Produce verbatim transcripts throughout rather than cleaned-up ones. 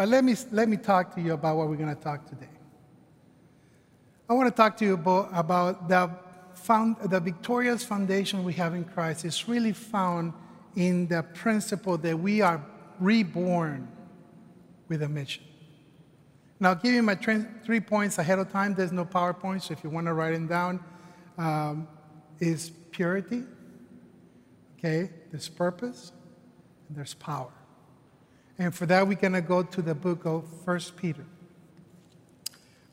But let me, let me talk to you about what we're going to talk today. I want to talk to you about, about the, found, the victorious foundation we have in Christ. It's really found in the principle that we are reborn with a mission. Now, I'll give you my three points ahead of time. There's no PowerPoint, so if you want to write them down, um, is purity, okay? There's purpose, and there's power. And for that, we're going to go to the book of First Peter.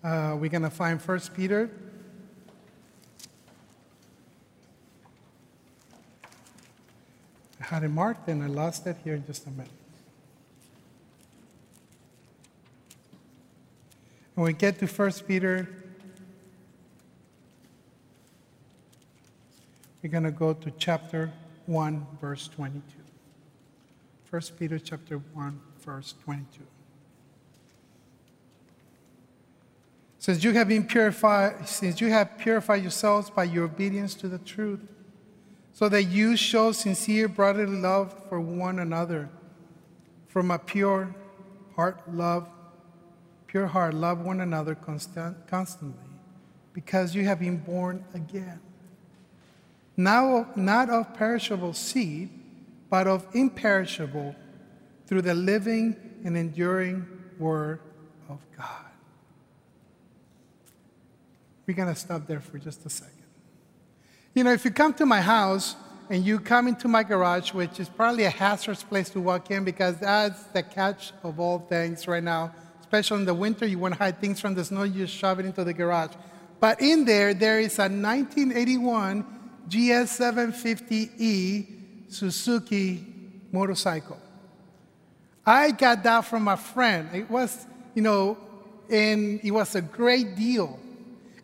Uh, we're going to find First Peter. I had it marked, and I lost it here in just a minute. When we get to First Peter, we're going to go to chapter one, verse twenty-two. First Peter chapter one, verse twenty-two. It says, you have been purified, since you have purified yourselves by your obedience to the truth, so that you show sincere brotherly love for one another. From a pure heart love Pure heart, love one another constant, constantly, because you have been born again. Now, not of perishable seed, but of imperishable, through the living and enduring Word of God. We're going to stop there for just a second. You know, if you come to my house and you come into my garage, which is probably a hazardous place to walk in because that's the catch of all things right now. Especially in the winter, you want to hide things from the snow, you just shove it into the garage. But in there, there is a nineteen eighty-one G S seven fifty E Suzuki motorcycle. I got that from a friend. It was, you know, and it was a great deal.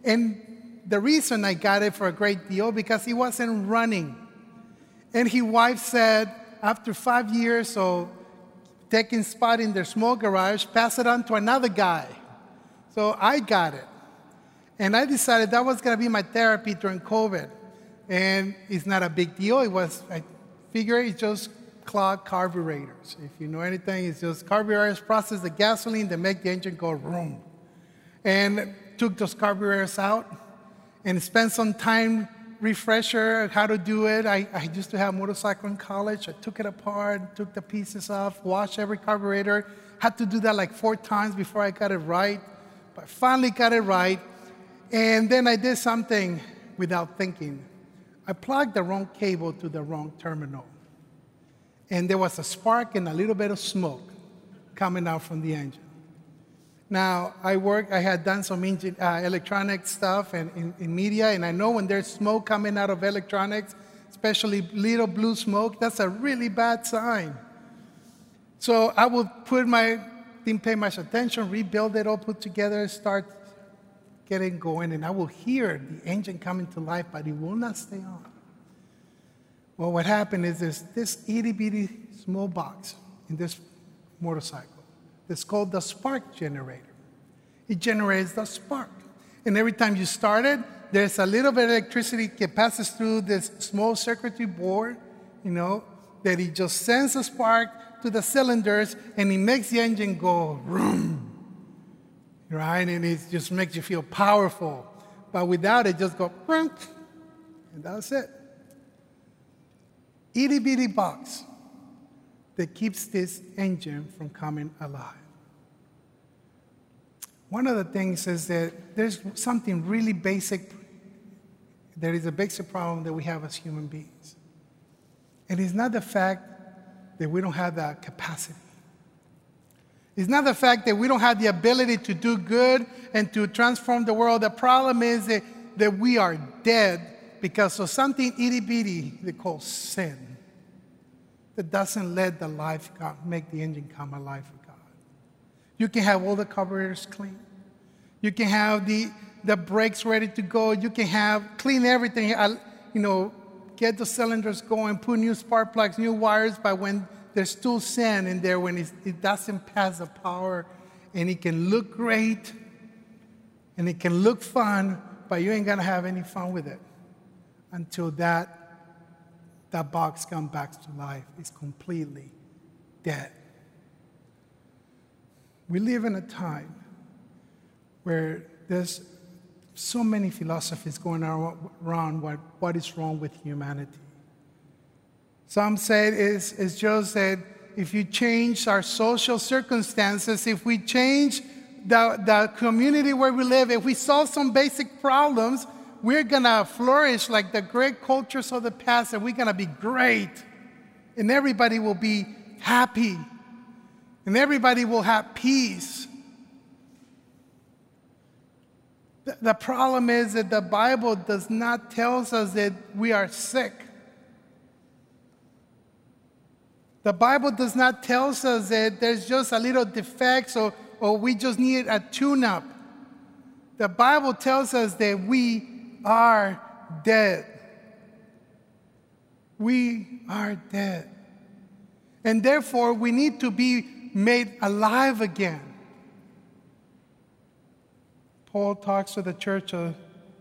And the reason I got it for a great deal, because it wasn't running. And his wife said, after five years of taking spot in their small garage, pass it on to another guy. So I got it. And I decided that was going to be my therapy during COVID. And it's not a big deal. It was, I figure it's just clogged carburetors. If you know anything, it's just carburetors process the gasoline to make the engine go vroom. And took those carburetors out and spent some time refresher, how to do it. I, I used to have a motorcycle in college. I took it apart, took the pieces off, washed every carburetor. Had to do that like four times before I got it right. But I finally got it right. And then I did something without thinking. I plugged the wrong cable to the wrong terminal. And there was a spark and a little bit of smoke coming out from the engine. Now, I work, I had done some engine, uh, electronic stuff and in, in media, and I know when there's smoke coming out of electronics, especially little blue smoke, that's a really bad sign. So I would put my, didn't pay much attention, rebuild it all, put together, start getting going, and I will hear the engine coming to life, but it will not stay on. Well, what happened is there's this itty-bitty small box in this motorcycle. It's called the spark generator. It generates the spark. And every time you start it, there's a little bit of electricity that passes through this small circuitry board, you know, that it just sends a spark to the cylinders, and it makes the engine go vroom, right? And it just makes you feel powerful. But without it, just go vroom, and that's it. Itty-bitty box that keeps this engine from coming alive. One of the things is that there's something really basic. There is a basic problem that we have as human beings. And it's not the fact that we don't have that capacity. It's not the fact that we don't have the ability to do good and to transform the world. The problem is that, that we are dead because of something itty-bitty they call sin, that doesn't let the life God, make the engine come alive for God. You can have all the carburetors clean. You can have the, the brakes ready to go. You can have clean everything, I, you know, get the cylinders going, put new spark plugs, new wires, but when there's still sand in there, when it's, it doesn't pass the power, and it can look great, and it can look fun, but you ain't gonna have any fun with it until that that box comes back to life. It's completely dead. We live in a time where there's so many philosophies going around what, what is wrong with humanity. Some said, as, as Joe said, if you change our social circumstances, if we change the, the community where we live, if we solve some basic problems, we're going to flourish like the great cultures of the past, and we're going to be great. And everybody will be happy. And everybody will have peace. The, the problem is that the Bible does not tell us that we are sick. The Bible does not tell us that there's just a little defect or, or we just need a tune-up. The Bible tells us that we are dead. We are dead. And therefore, we need to be made alive again. Paul talks to the church of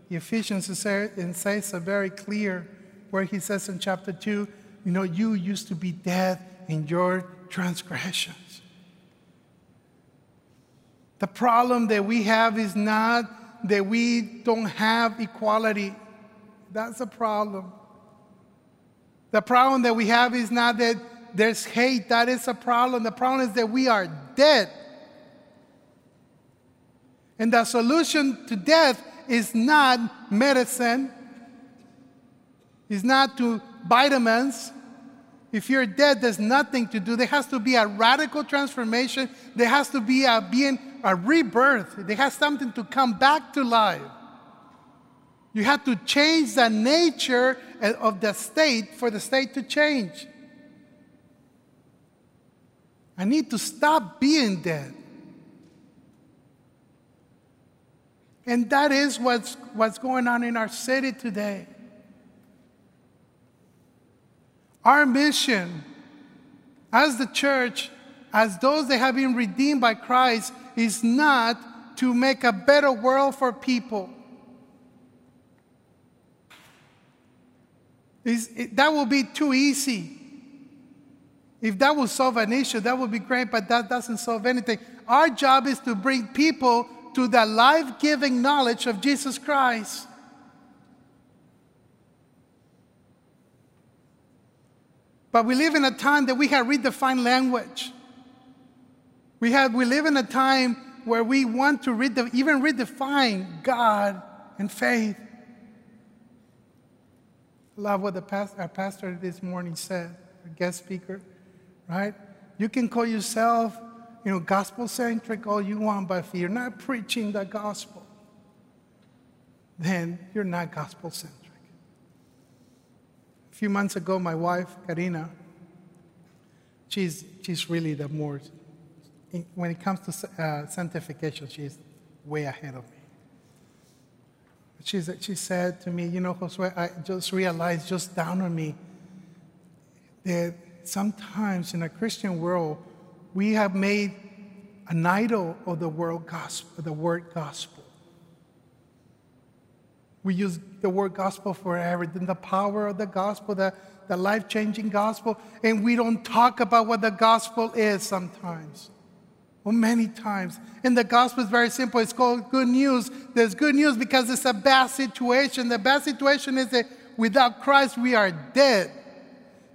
the Ephesians and says it very clear, where he says in chapter two, you know, you used to be dead in your transgressions. The problem that we have is not that we don't have equality. That's a problem. The problem that we have is not that there's hate. That is a problem. The problem is that we are dead. And the solution to death is not medicine. It's not to vitamins. If you're dead, there's nothing to do. There has to be a radical transformation. There has to be a being, a rebirth. There has something to come back to life. You have to change the nature of the state for the state to change. I need to stop being dead. And that is what's, what's going on in our city today. Our mission as the church, as those that have been redeemed by Christ, is not to make a better world for people. It, that will be too easy. If that would solve an issue, that would be great, but that doesn't solve anything. Our job is to bring people to the life-giving knowledge of Jesus Christ. But we live in a time that we have redefined language. We, have, we live in a time where we want to redef- even redefine God and faith. I love what the past, our pastor this morning said, our guest speaker, right? You can call yourself, you know, gospel-centric all you want, but if you're not preaching the gospel, then you're not gospel-centric. A few months ago, my wife, Karina, she's, she's really the more, when it comes to uh, sanctification, she's way ahead of me. She's, she said to me, you know, Josue, I just realized just down on me that sometimes in a Christian world, we have made an idol of the world gospel, the word gospel. We use the word gospel for everything, the power of the gospel, the, the life-changing gospel, and we don't talk about what the gospel is sometimes, or many times. And the gospel is very simple. It's called good news. There's good news because it's a bad situation. The bad situation is that without Christ, we are dead.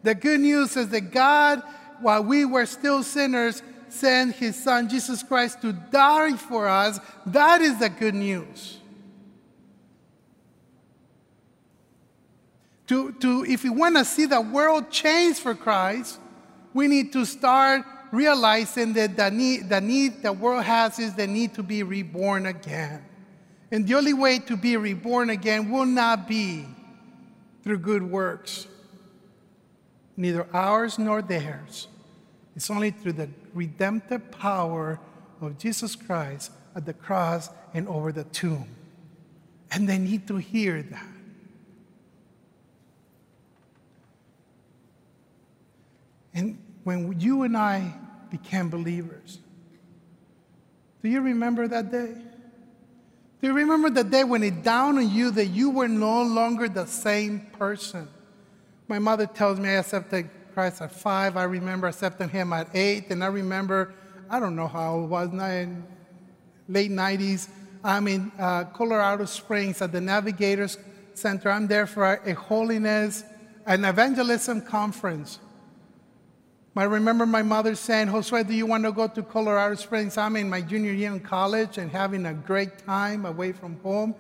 The good news is that God, while we were still sinners, sent his son, Jesus Christ, to die for us. That is the good news. To, to, if we want to see the world change for Christ, we need to start realizing that the need, the need the world has is the need to be reborn again. And the only way to be reborn again will not be through good works, neither ours nor theirs. It's only through the redemptive power of Jesus Christ at the cross and over the tomb. And they need to hear that. And when you and I became believers, do you remember that day? Do you remember the day when it dawned on you that you were no longer the same person? My mother tells me I accepted Christ at five. I remember accepting him at eight. And I remember I don't know how old I was, in late nineties. I'm in uh, Colorado Springs at the Navigators Center. I'm there for a holiness and evangelism conference. I remember my mother saying, "Josue, do you want to go to Colorado Springs?" I'm in my junior year in college and having a great time away from home.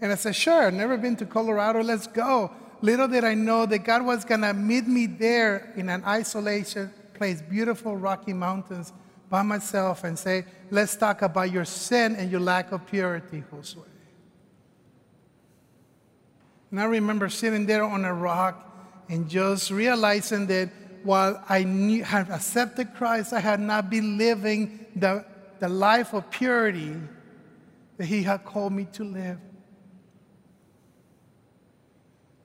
And I said, "Sure, never been to Colorado, let's go." Little did I know that God was going to meet me there in an isolation place, beautiful Rocky Mountains, by myself, and say, "Let's talk about your sin and your lack of purity, Josue." And I remember sitting there on a rock and just realizing that while I knew, had accepted Christ, I had not been living the, the life of purity that He had called me to live.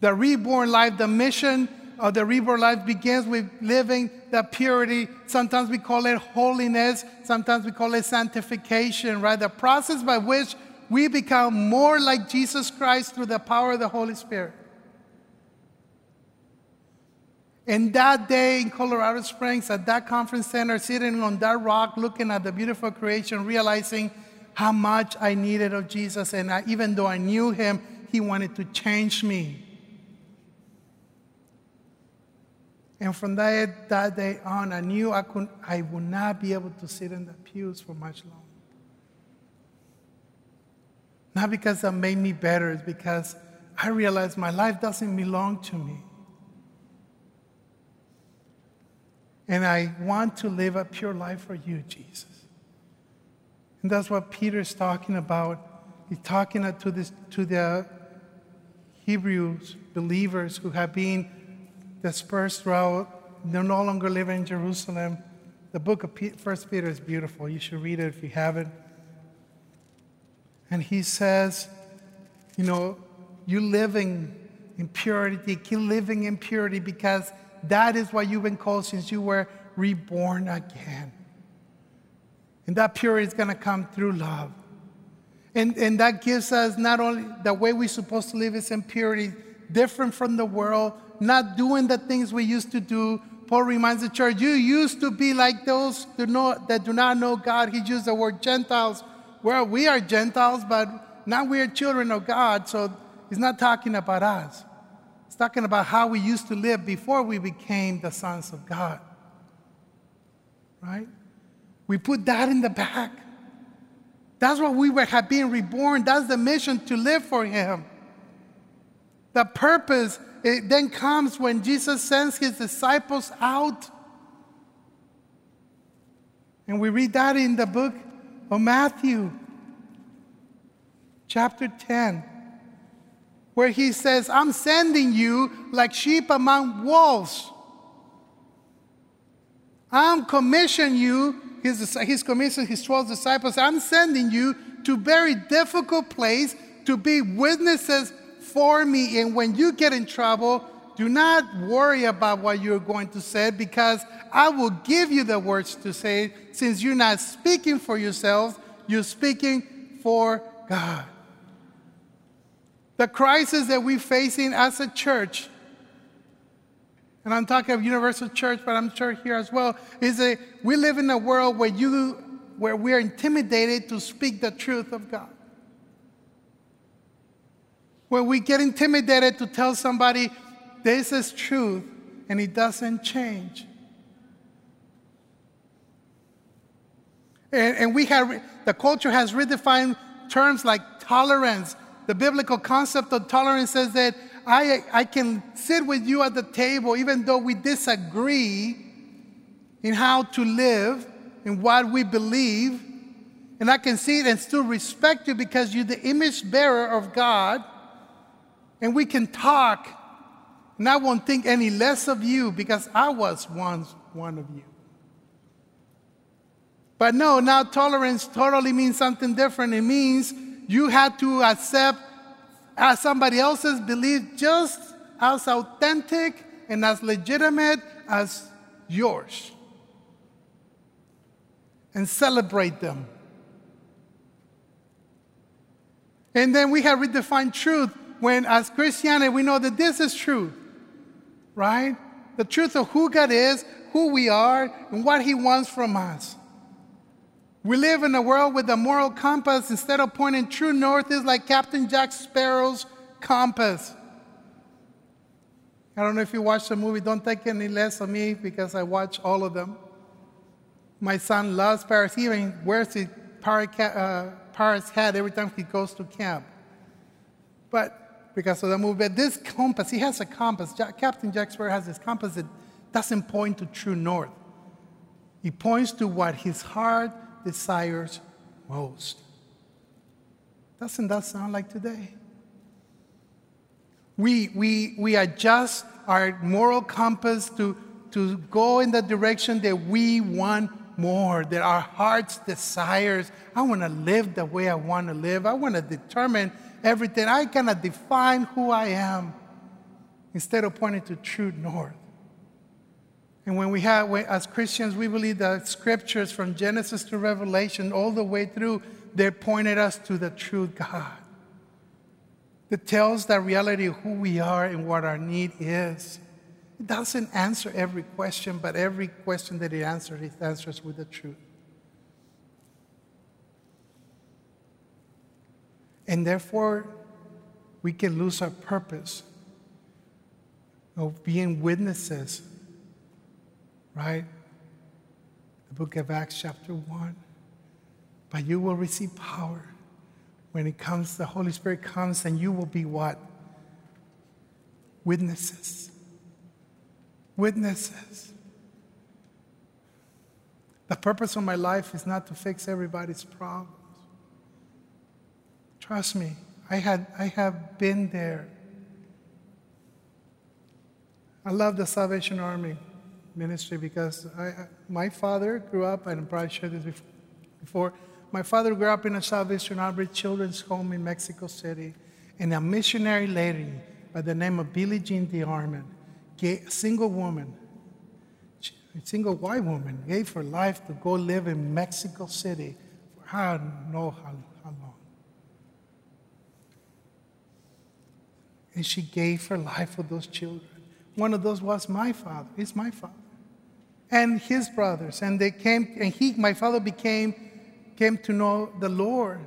The reborn life, the mission of the reborn life begins with living the purity. Sometimes we call it holiness. Sometimes we call it sanctification, right? The process by which we become more like Jesus Christ through the power of the Holy Spirit. And that day in Colorado Springs, at that conference center, sitting on that rock, looking at the beautiful creation, realizing how much I needed of Jesus. And I, even though I knew Him, He wanted to change me. And from that, that day on, I knew I, could, I would not be able to sit in the pews for much longer. Not because that made me better, it's because I realized my life doesn't belong to me. And I want to live a pure life for you, Jesus. And that's what Peter's talking about. He's talking to, this, to the Hebrews believers who have been dispersed throughout, they're no longer living in Jerusalem. The book of First Peter is beautiful. You should read it if you haven't. And he says, you know, you living in purity, keep living in purity, because that is what you've been called since you were reborn again. And that purity is going to come through love. And, and that gives us not only the way we're supposed to live is in purity, different from the world, not doing the things we used to do. Paul reminds the church, you used to be like those do not, that do not know God. He used the word Gentiles. Well, we are Gentiles, but now we are children of God, so he's not talking about us. He's talking about how we used to live before we became the sons of God, right? We put that in the back. That's what we were, have been reborn. That's the mission, to live for Him. The purpose, it then comes when Jesus sends His disciples out. And we read that in the book of Matthew, chapter ten, where He says, "I'm sending you like sheep among wolves." I'm commissioning you, He's, he's commissioned His twelve disciples, "I'm sending you to a very difficult place to be witnesses for me. And when you get in trouble, do not worry about what you're going to say, because I will give you the words to say, since you're not speaking for yourselves, you're speaking for God." The crisis that we're facing as a church, and I'm talking of Universal Church, but I'm sure here as well, is that we live in a world where, you, where we're intimidated to speak the truth of God. Where we get intimidated to tell somebody, "This is truth," and it doesn't change. And, and we have, the culture has redefined terms like tolerance. The biblical concept of tolerance says that I, I can sit with you at the table even though we disagree in how to live and what we believe, and I can see it and still respect you because you're the image bearer of God, and we can talk, and I won't think any less of you because I was once one of you. But no, now tolerance totally means something different. It means you had to accept as somebody else's belief just as authentic and as legitimate as yours, and celebrate them. And then we have redefined truth when, as Christianity, we know that this is truth, right? The truth of who God is, who we are, and what He wants from us. We live in a world with a moral compass. Instead of pointing true north, is like Captain Jack Sparrow's compass. I don't know if you watched the movie. Don't take any less of me because I watch all of them. My son loves Paris. He even wears his Paris hat every time he goes to camp. But because of the movie, but this compass, he has a compass. Jack, Captain Jack Sparrow has this compass that doesn't point to true north. He points to what his heart desires most. Doesn't that sound like today? We, we, we adjust our moral compass to, to go in the direction that we want more, that our heart's desires. I want to live the way I want to live. I want to determine everything. I cannot define who I am, instead of pointing to true north. And when we have, as Christians, we believe that scriptures from Genesis to Revelation, all the way through, they pointed us to the true God. That tells the reality of who we are and what our need is. It doesn't answer every question, but every question that it answers, it answers with the truth. And therefore, we can lose our purpose of being witnesses, right? The book of Acts, chapter one. But you will receive power. When it comes, the Holy Spirit comes, and you will be what? Witnesses. Witnesses. The purpose of my life is not to fix everybody's problems. Trust me, I had, I have been there. I love the Salvation Army ministry because I, my father grew up, and I'm probably shared this before, My father grew up in a Salvation Army children's home in Mexico City, and a missionary lady by the name of Billie Jean DeArmond, a single woman, a single white woman, gave her life to go live in Mexico City for I don't know how, how long. And she gave her life for those children. One of those was my father. He's my father. And his brothers. And they came, and he, my father became... came to know the Lord,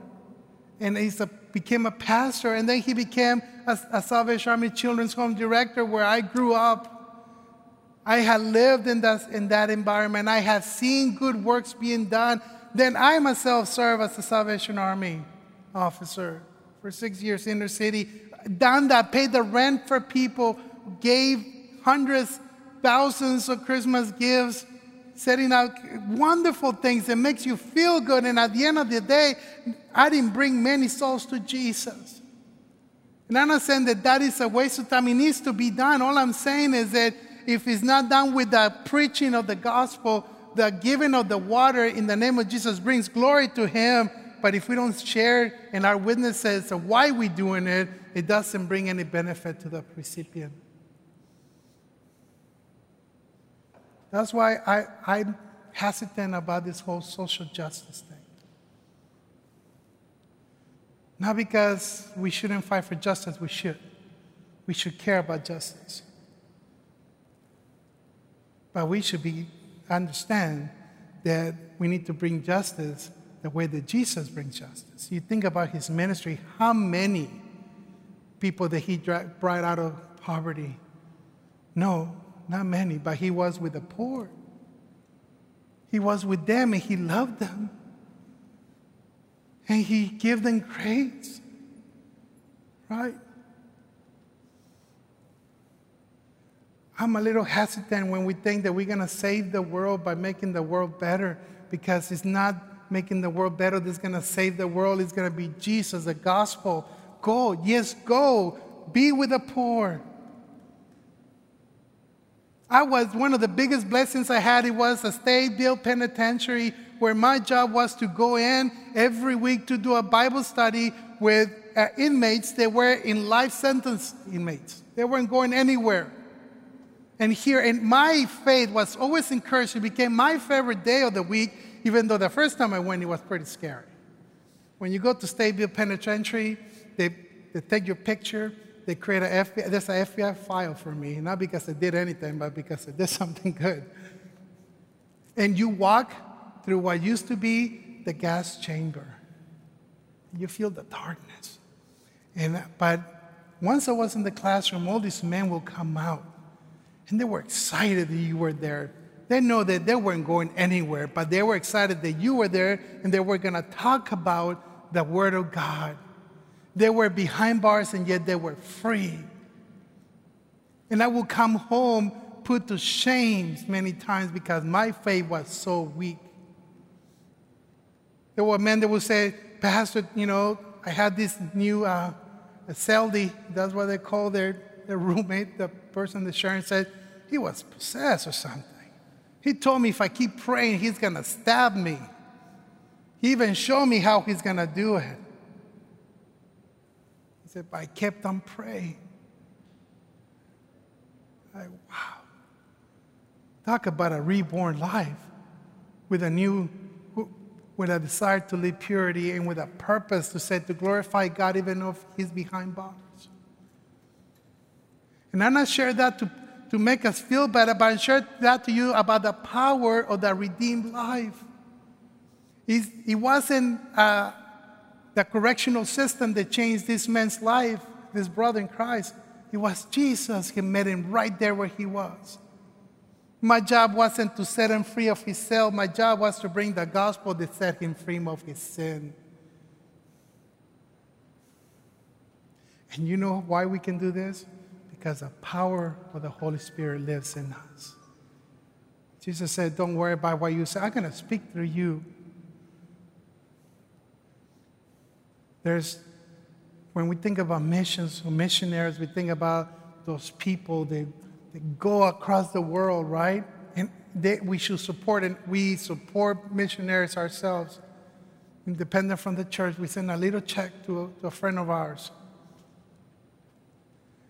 and he became a pastor, and then he became a, a Salvation Army Children's Home director where I grew up. I had lived in that, in that environment. I had seen good works being done. Then I myself served as a Salvation Army officer for six years in the city. Done that, paid the rent for people, gave hundreds, thousands of Christmas gifts, setting out wonderful things that makes you feel good. And at the end of the day, I didn't bring many souls to Jesus. And I'm not saying that that is a waste of time. It needs to be done. All I'm saying is that if it's not done with the preaching of the gospel, the giving of the water in the name of Jesus brings glory to him. But if we don't share and our witnesses of why we're doing it, it doesn't bring any benefit to the recipient. That's why I, I'm hesitant about this whole social justice thing. Not because we shouldn't fight for justice, we should. We should care about justice. But we should be, understand that we need to bring justice the way that Jesus brings justice. You think about his ministry, how many people that he brought out of poverty? No. Not many, but he was with the poor. He was with them, and he loved them. And he gave them grace. Right? I'm a little hesitant when we think that we're going to save the world by making the world better, because it's not making the world better that's going to save the world. It's going to be Jesus, the gospel. Go, yes, go. Be with the poor. I was, one of the biggest blessings I had, it was a state-built penitentiary where my job was to go in every week to do a Bible study with uh, inmates that were in life sentence inmates. They weren't going anywhere. And here, and my faith was always encouraged. It became my favorite day of the week, even though the first time I went, it was pretty scary. When you go to state-built penitentiary, they, they take your picture. They create an F B I, there's an F B I file for me, not because I did anything, but because I did something good. And you walk through what used to be the gas chamber. You feel the darkness. And, but once I was in the classroom, all these men will come out, and they were excited that you were there. They know that they weren't going anywhere, but they were excited that you were there, and they were going to talk about the Word of God. They were behind bars, and yet they were free. And I would come home put to shame many times because my faith was so weak. There were men that would say, Pastor, you know, I had this new uh, Celdy, that's what they call their, their roommate, the person that Sharon said, he was possessed or something. He told me if I keep praying, he's going to stab me. He even showed me how he's going to do it. He said, but I kept on praying. Like, wow. Talk about a reborn life with a new, with a desire to live purity and with a purpose to say, to glorify God even if he's behind bars. And I'm not sharing that to, to make us feel better, but I'm sharing that to you about the power of the redeemed life. It's, it wasn't uh, the correctional system that changed this man's life, this brother in Christ. It was Jesus who met him right there where he was. My job wasn't to set him free of his cell. My job was to bring the gospel that set him free of his sin. And you know why we can do this? Because the power of the Holy Spirit lives in us. Jesus said, don't worry about what you say. I'm going to speak through you. There's, when we think about missions or missionaries, we think about those people that go across the world, right? And they, we should support, and we support missionaries ourselves. Independent from the church, we send a little check to a, to a friend of ours.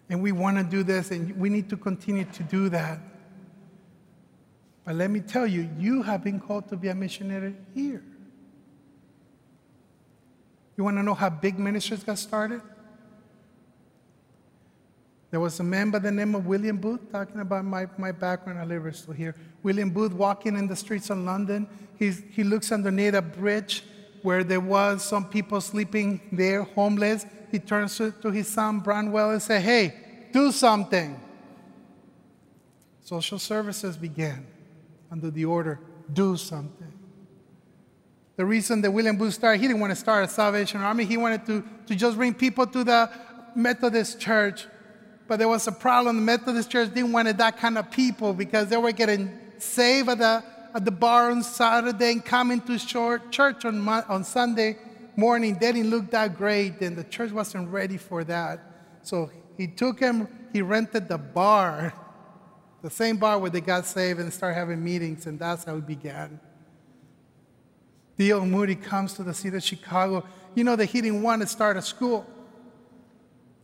And we want to do this, and we need to continue to do that. But let me tell you, you have been called to be a missionary here. You want to know how big ministries got started? There was a man by the name of William Booth, talking about my, my background, I live still here. William Booth walking in the streets of London. He's, he looks underneath a bridge where there was some people sleeping there, homeless. He turns to, to his son, Branwell, and says, hey, do something. Social services began under the order, do something. The reason that William Booth started, he didn't want to start a Salvation Army. He wanted to, to just bring people to the Methodist Church. But there was a problem. The Methodist Church didn't want that kind of people because they were getting saved at the, at the bar on Saturday and coming to church on, on Sunday morning. They didn't look that great, and the church wasn't ready for that. So he took him, he rented the bar, the same bar where they got saved, and started having meetings, and that's how it began. D L Moody comes to the city of Chicago. You know that he didn't want to start a school.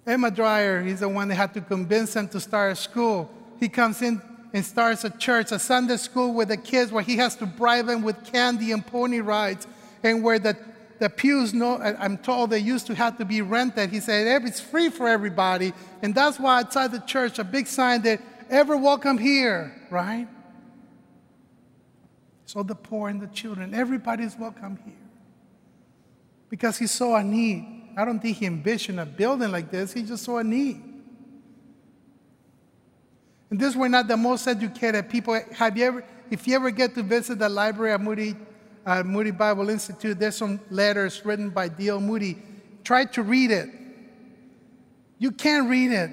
Emma Dreyer is the one that had to convince him to start a school. He comes in and starts a church, a Sunday school with the kids where he has to bribe them with candy and pony rides, and where the, the pews, no, I'm told, they used to have to be rented. He said, it's free for everybody. And that's why outside the church, a big sign that, ever welcome here, right? So the poor and the children, everybody's welcome here. Because he saw a need. I don't think he envisioned a building like this. He just saw a need. And these were not the most educated people. Have you ever, if you ever get to visit the library at Moody, uh, Moody Bible Institute, there's some letters written by D L Moody. Try to read it. You can't read it.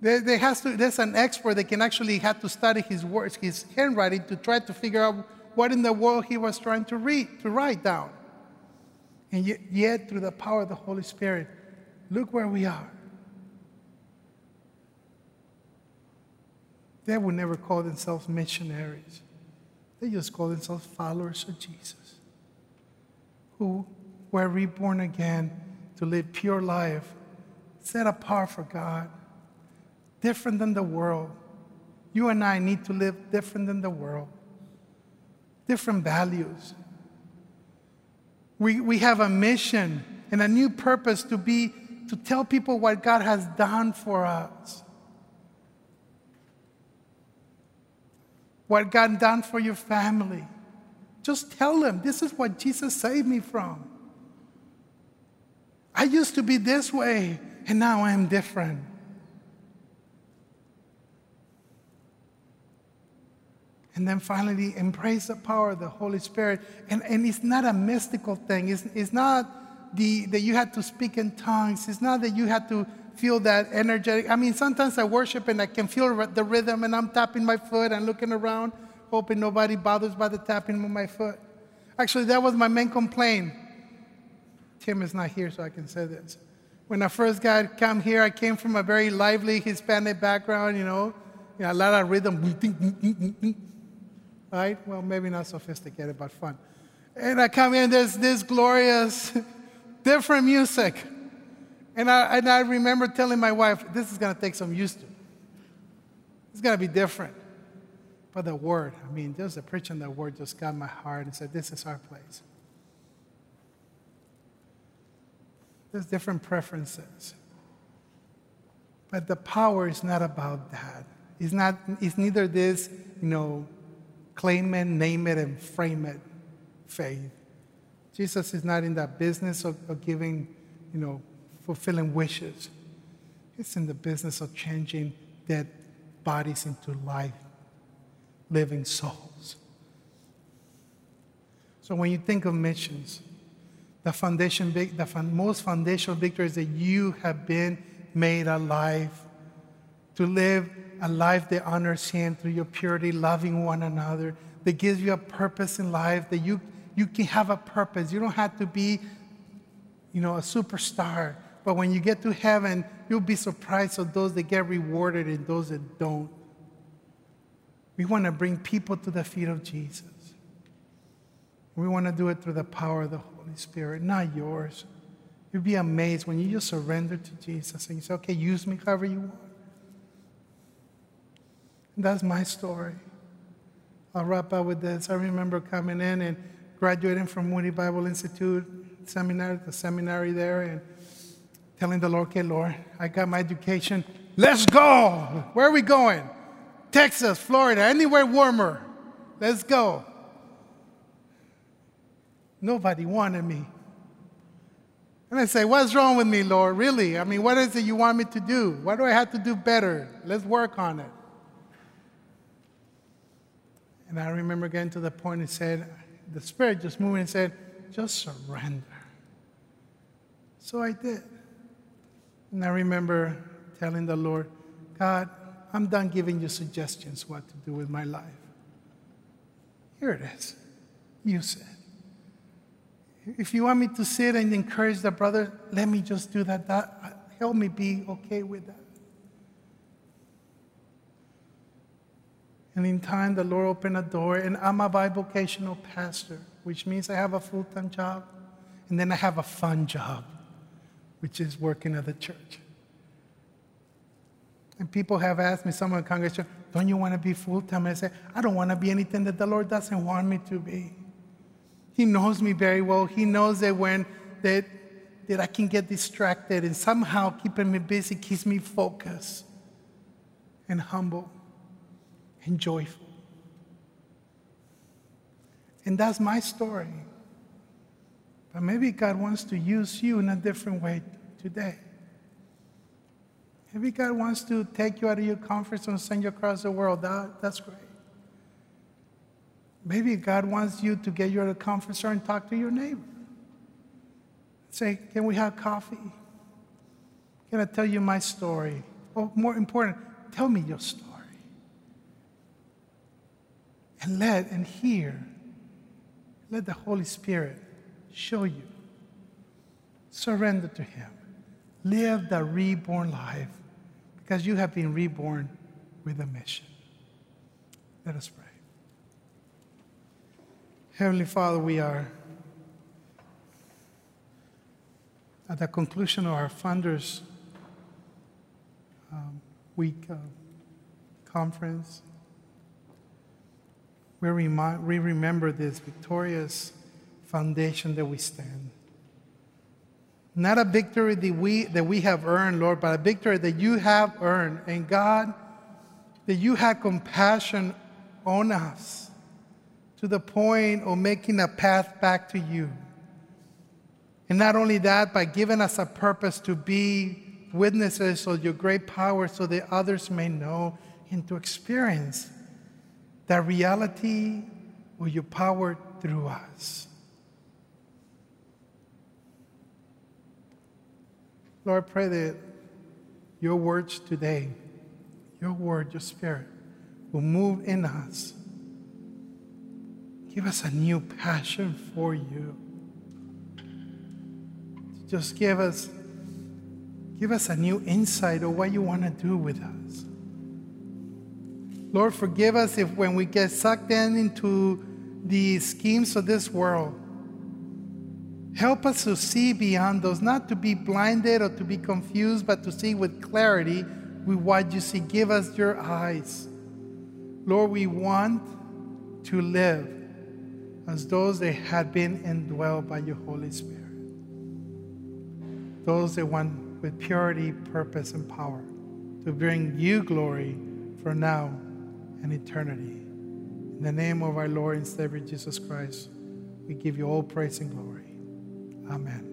There, there has to, there's an expert that can actually have to study his words, his handwriting, to try to figure out what in the world he was trying to read, to write down. And yet, yet, through the power of the Holy Spirit, look where we are. They would never call themselves missionaries. They just call themselves followers of Jesus, who were reborn again to live pure life, set apart for God, different than the world. You and I need to live different than the world, different values. We, we have a mission and a new purpose to be, to tell people what God has done for us. What God done for your family. Just tell them, this is what Jesus saved me from. I used to be this way, and now I am different. And then finally, embrace the power of the Holy Spirit. And, and it's not a mystical thing. It's, it's not the, that you had to speak in tongues. It's not that you had to feel that energetic. I mean, sometimes I worship and I can feel the rhythm, and I'm tapping my foot and looking around, hoping nobody bothers by the tapping of my foot. Actually, that was my main complaint. Tim is not here, so I can say this. When I first got come here, I came from a very lively Hispanic background, you know, you know a lot of rhythm, right? Well, maybe not sophisticated, but fun. And I come in, there's this glorious, different music. And I, and I remember telling my wife, this is going to take some used to. It's going to be different. But the word, I mean, just the preaching of the word just got my heart and said, this is our place. There's different preferences. But the power is not about that. It's not, it's neither this, you know, claim it, name it, and frame it faith. Jesus is not in that business of, of giving, you know, fulfilling wishes. He's in the business of changing dead bodies into life, living souls. So when you think of missions, The, foundation, the most foundational victory is that you have been made alive, to live a life that honors Him through your purity, loving one another, that gives you a purpose in life, that you, you can have a purpose. You don't have to be, you know, a superstar. But when you get to heaven, you'll be surprised of those that get rewarded and those that don't. We want to bring people to the feet of Jesus. We want to do it through the power of the Holy Spirit, not yours. You'll be amazed when you just surrender to Jesus and you say, okay, use me however you want. And that's my story. I'll wrap up with this. I remember coming in and graduating from Moody Bible Institute, seminary, the seminary there, and telling the Lord, okay, Lord, I got my education. Let's go. Where are we going? Texas, Florida, anywhere warmer. Let's go. Nobody wanted me. And I say, what's wrong with me, Lord? Really? I mean, what is it you want me to do? What do I have to do better? Let's work on it. And I remember getting to the point and said, the Spirit just moved and said, just surrender. So I did. And I remember telling the Lord, God, I'm done giving you suggestions what to do with my life. Here it is. You said. If you want me to sit and encourage the brother, let me just do that. that. Help me be okay with that. And in time, the Lord opened a door, and I'm a bivocational pastor, which means I have a full-time job, and then I have a fun job, which is working at the church. And people have asked me, some of the congregation, don't you want to be full-time? And I say, I don't want to be anything that the Lord doesn't want me to be. He knows me very well. He knows that when that, that I can get distracted, and somehow keeping me busy keeps me focused and humble and joyful. And that's my story. But maybe God wants to use you in a different way today. Maybe God wants to take you out of your comfort zone and send you across the world. That, that's great. Maybe God wants you to get you out of the comfort zone and talk to your neighbor. Say, can we have coffee? Can I tell you my story? Or more important, tell me your story. And let and hear. Let the Holy Spirit show you. Surrender to Him. Live the reborn life, because you have been reborn with a mission. Let us pray. Heavenly Father, we are at the conclusion of our Founders um, Week uh, conference. We, remi- we remember this victorious foundation that we stand. Not a victory that we, that we have earned, Lord, but a victory that you have earned. And God, that you have compassion on us, to the point of making a path back to you. And not only that, by giving us a purpose to be witnesses of your great power so that others may know and to experience that reality of your power through us. Lord, I pray that your words today, your word, your spirit, will move in us. Give us a new passion for you. Just give us, give us a new insight of what you want to do with us. Lord, forgive us if when we get sucked in into the schemes of this world, help us to see beyond those, not to be blinded or to be confused, but to see with clarity with what you see. Give us your eyes. Lord, we want to live as those that have been indwelled by your Holy Spirit. Those that want with purity, purpose, and power to bring you glory for now and eternity. In the name of our Lord and Savior Jesus Christ, we give you all praise and glory. Amen.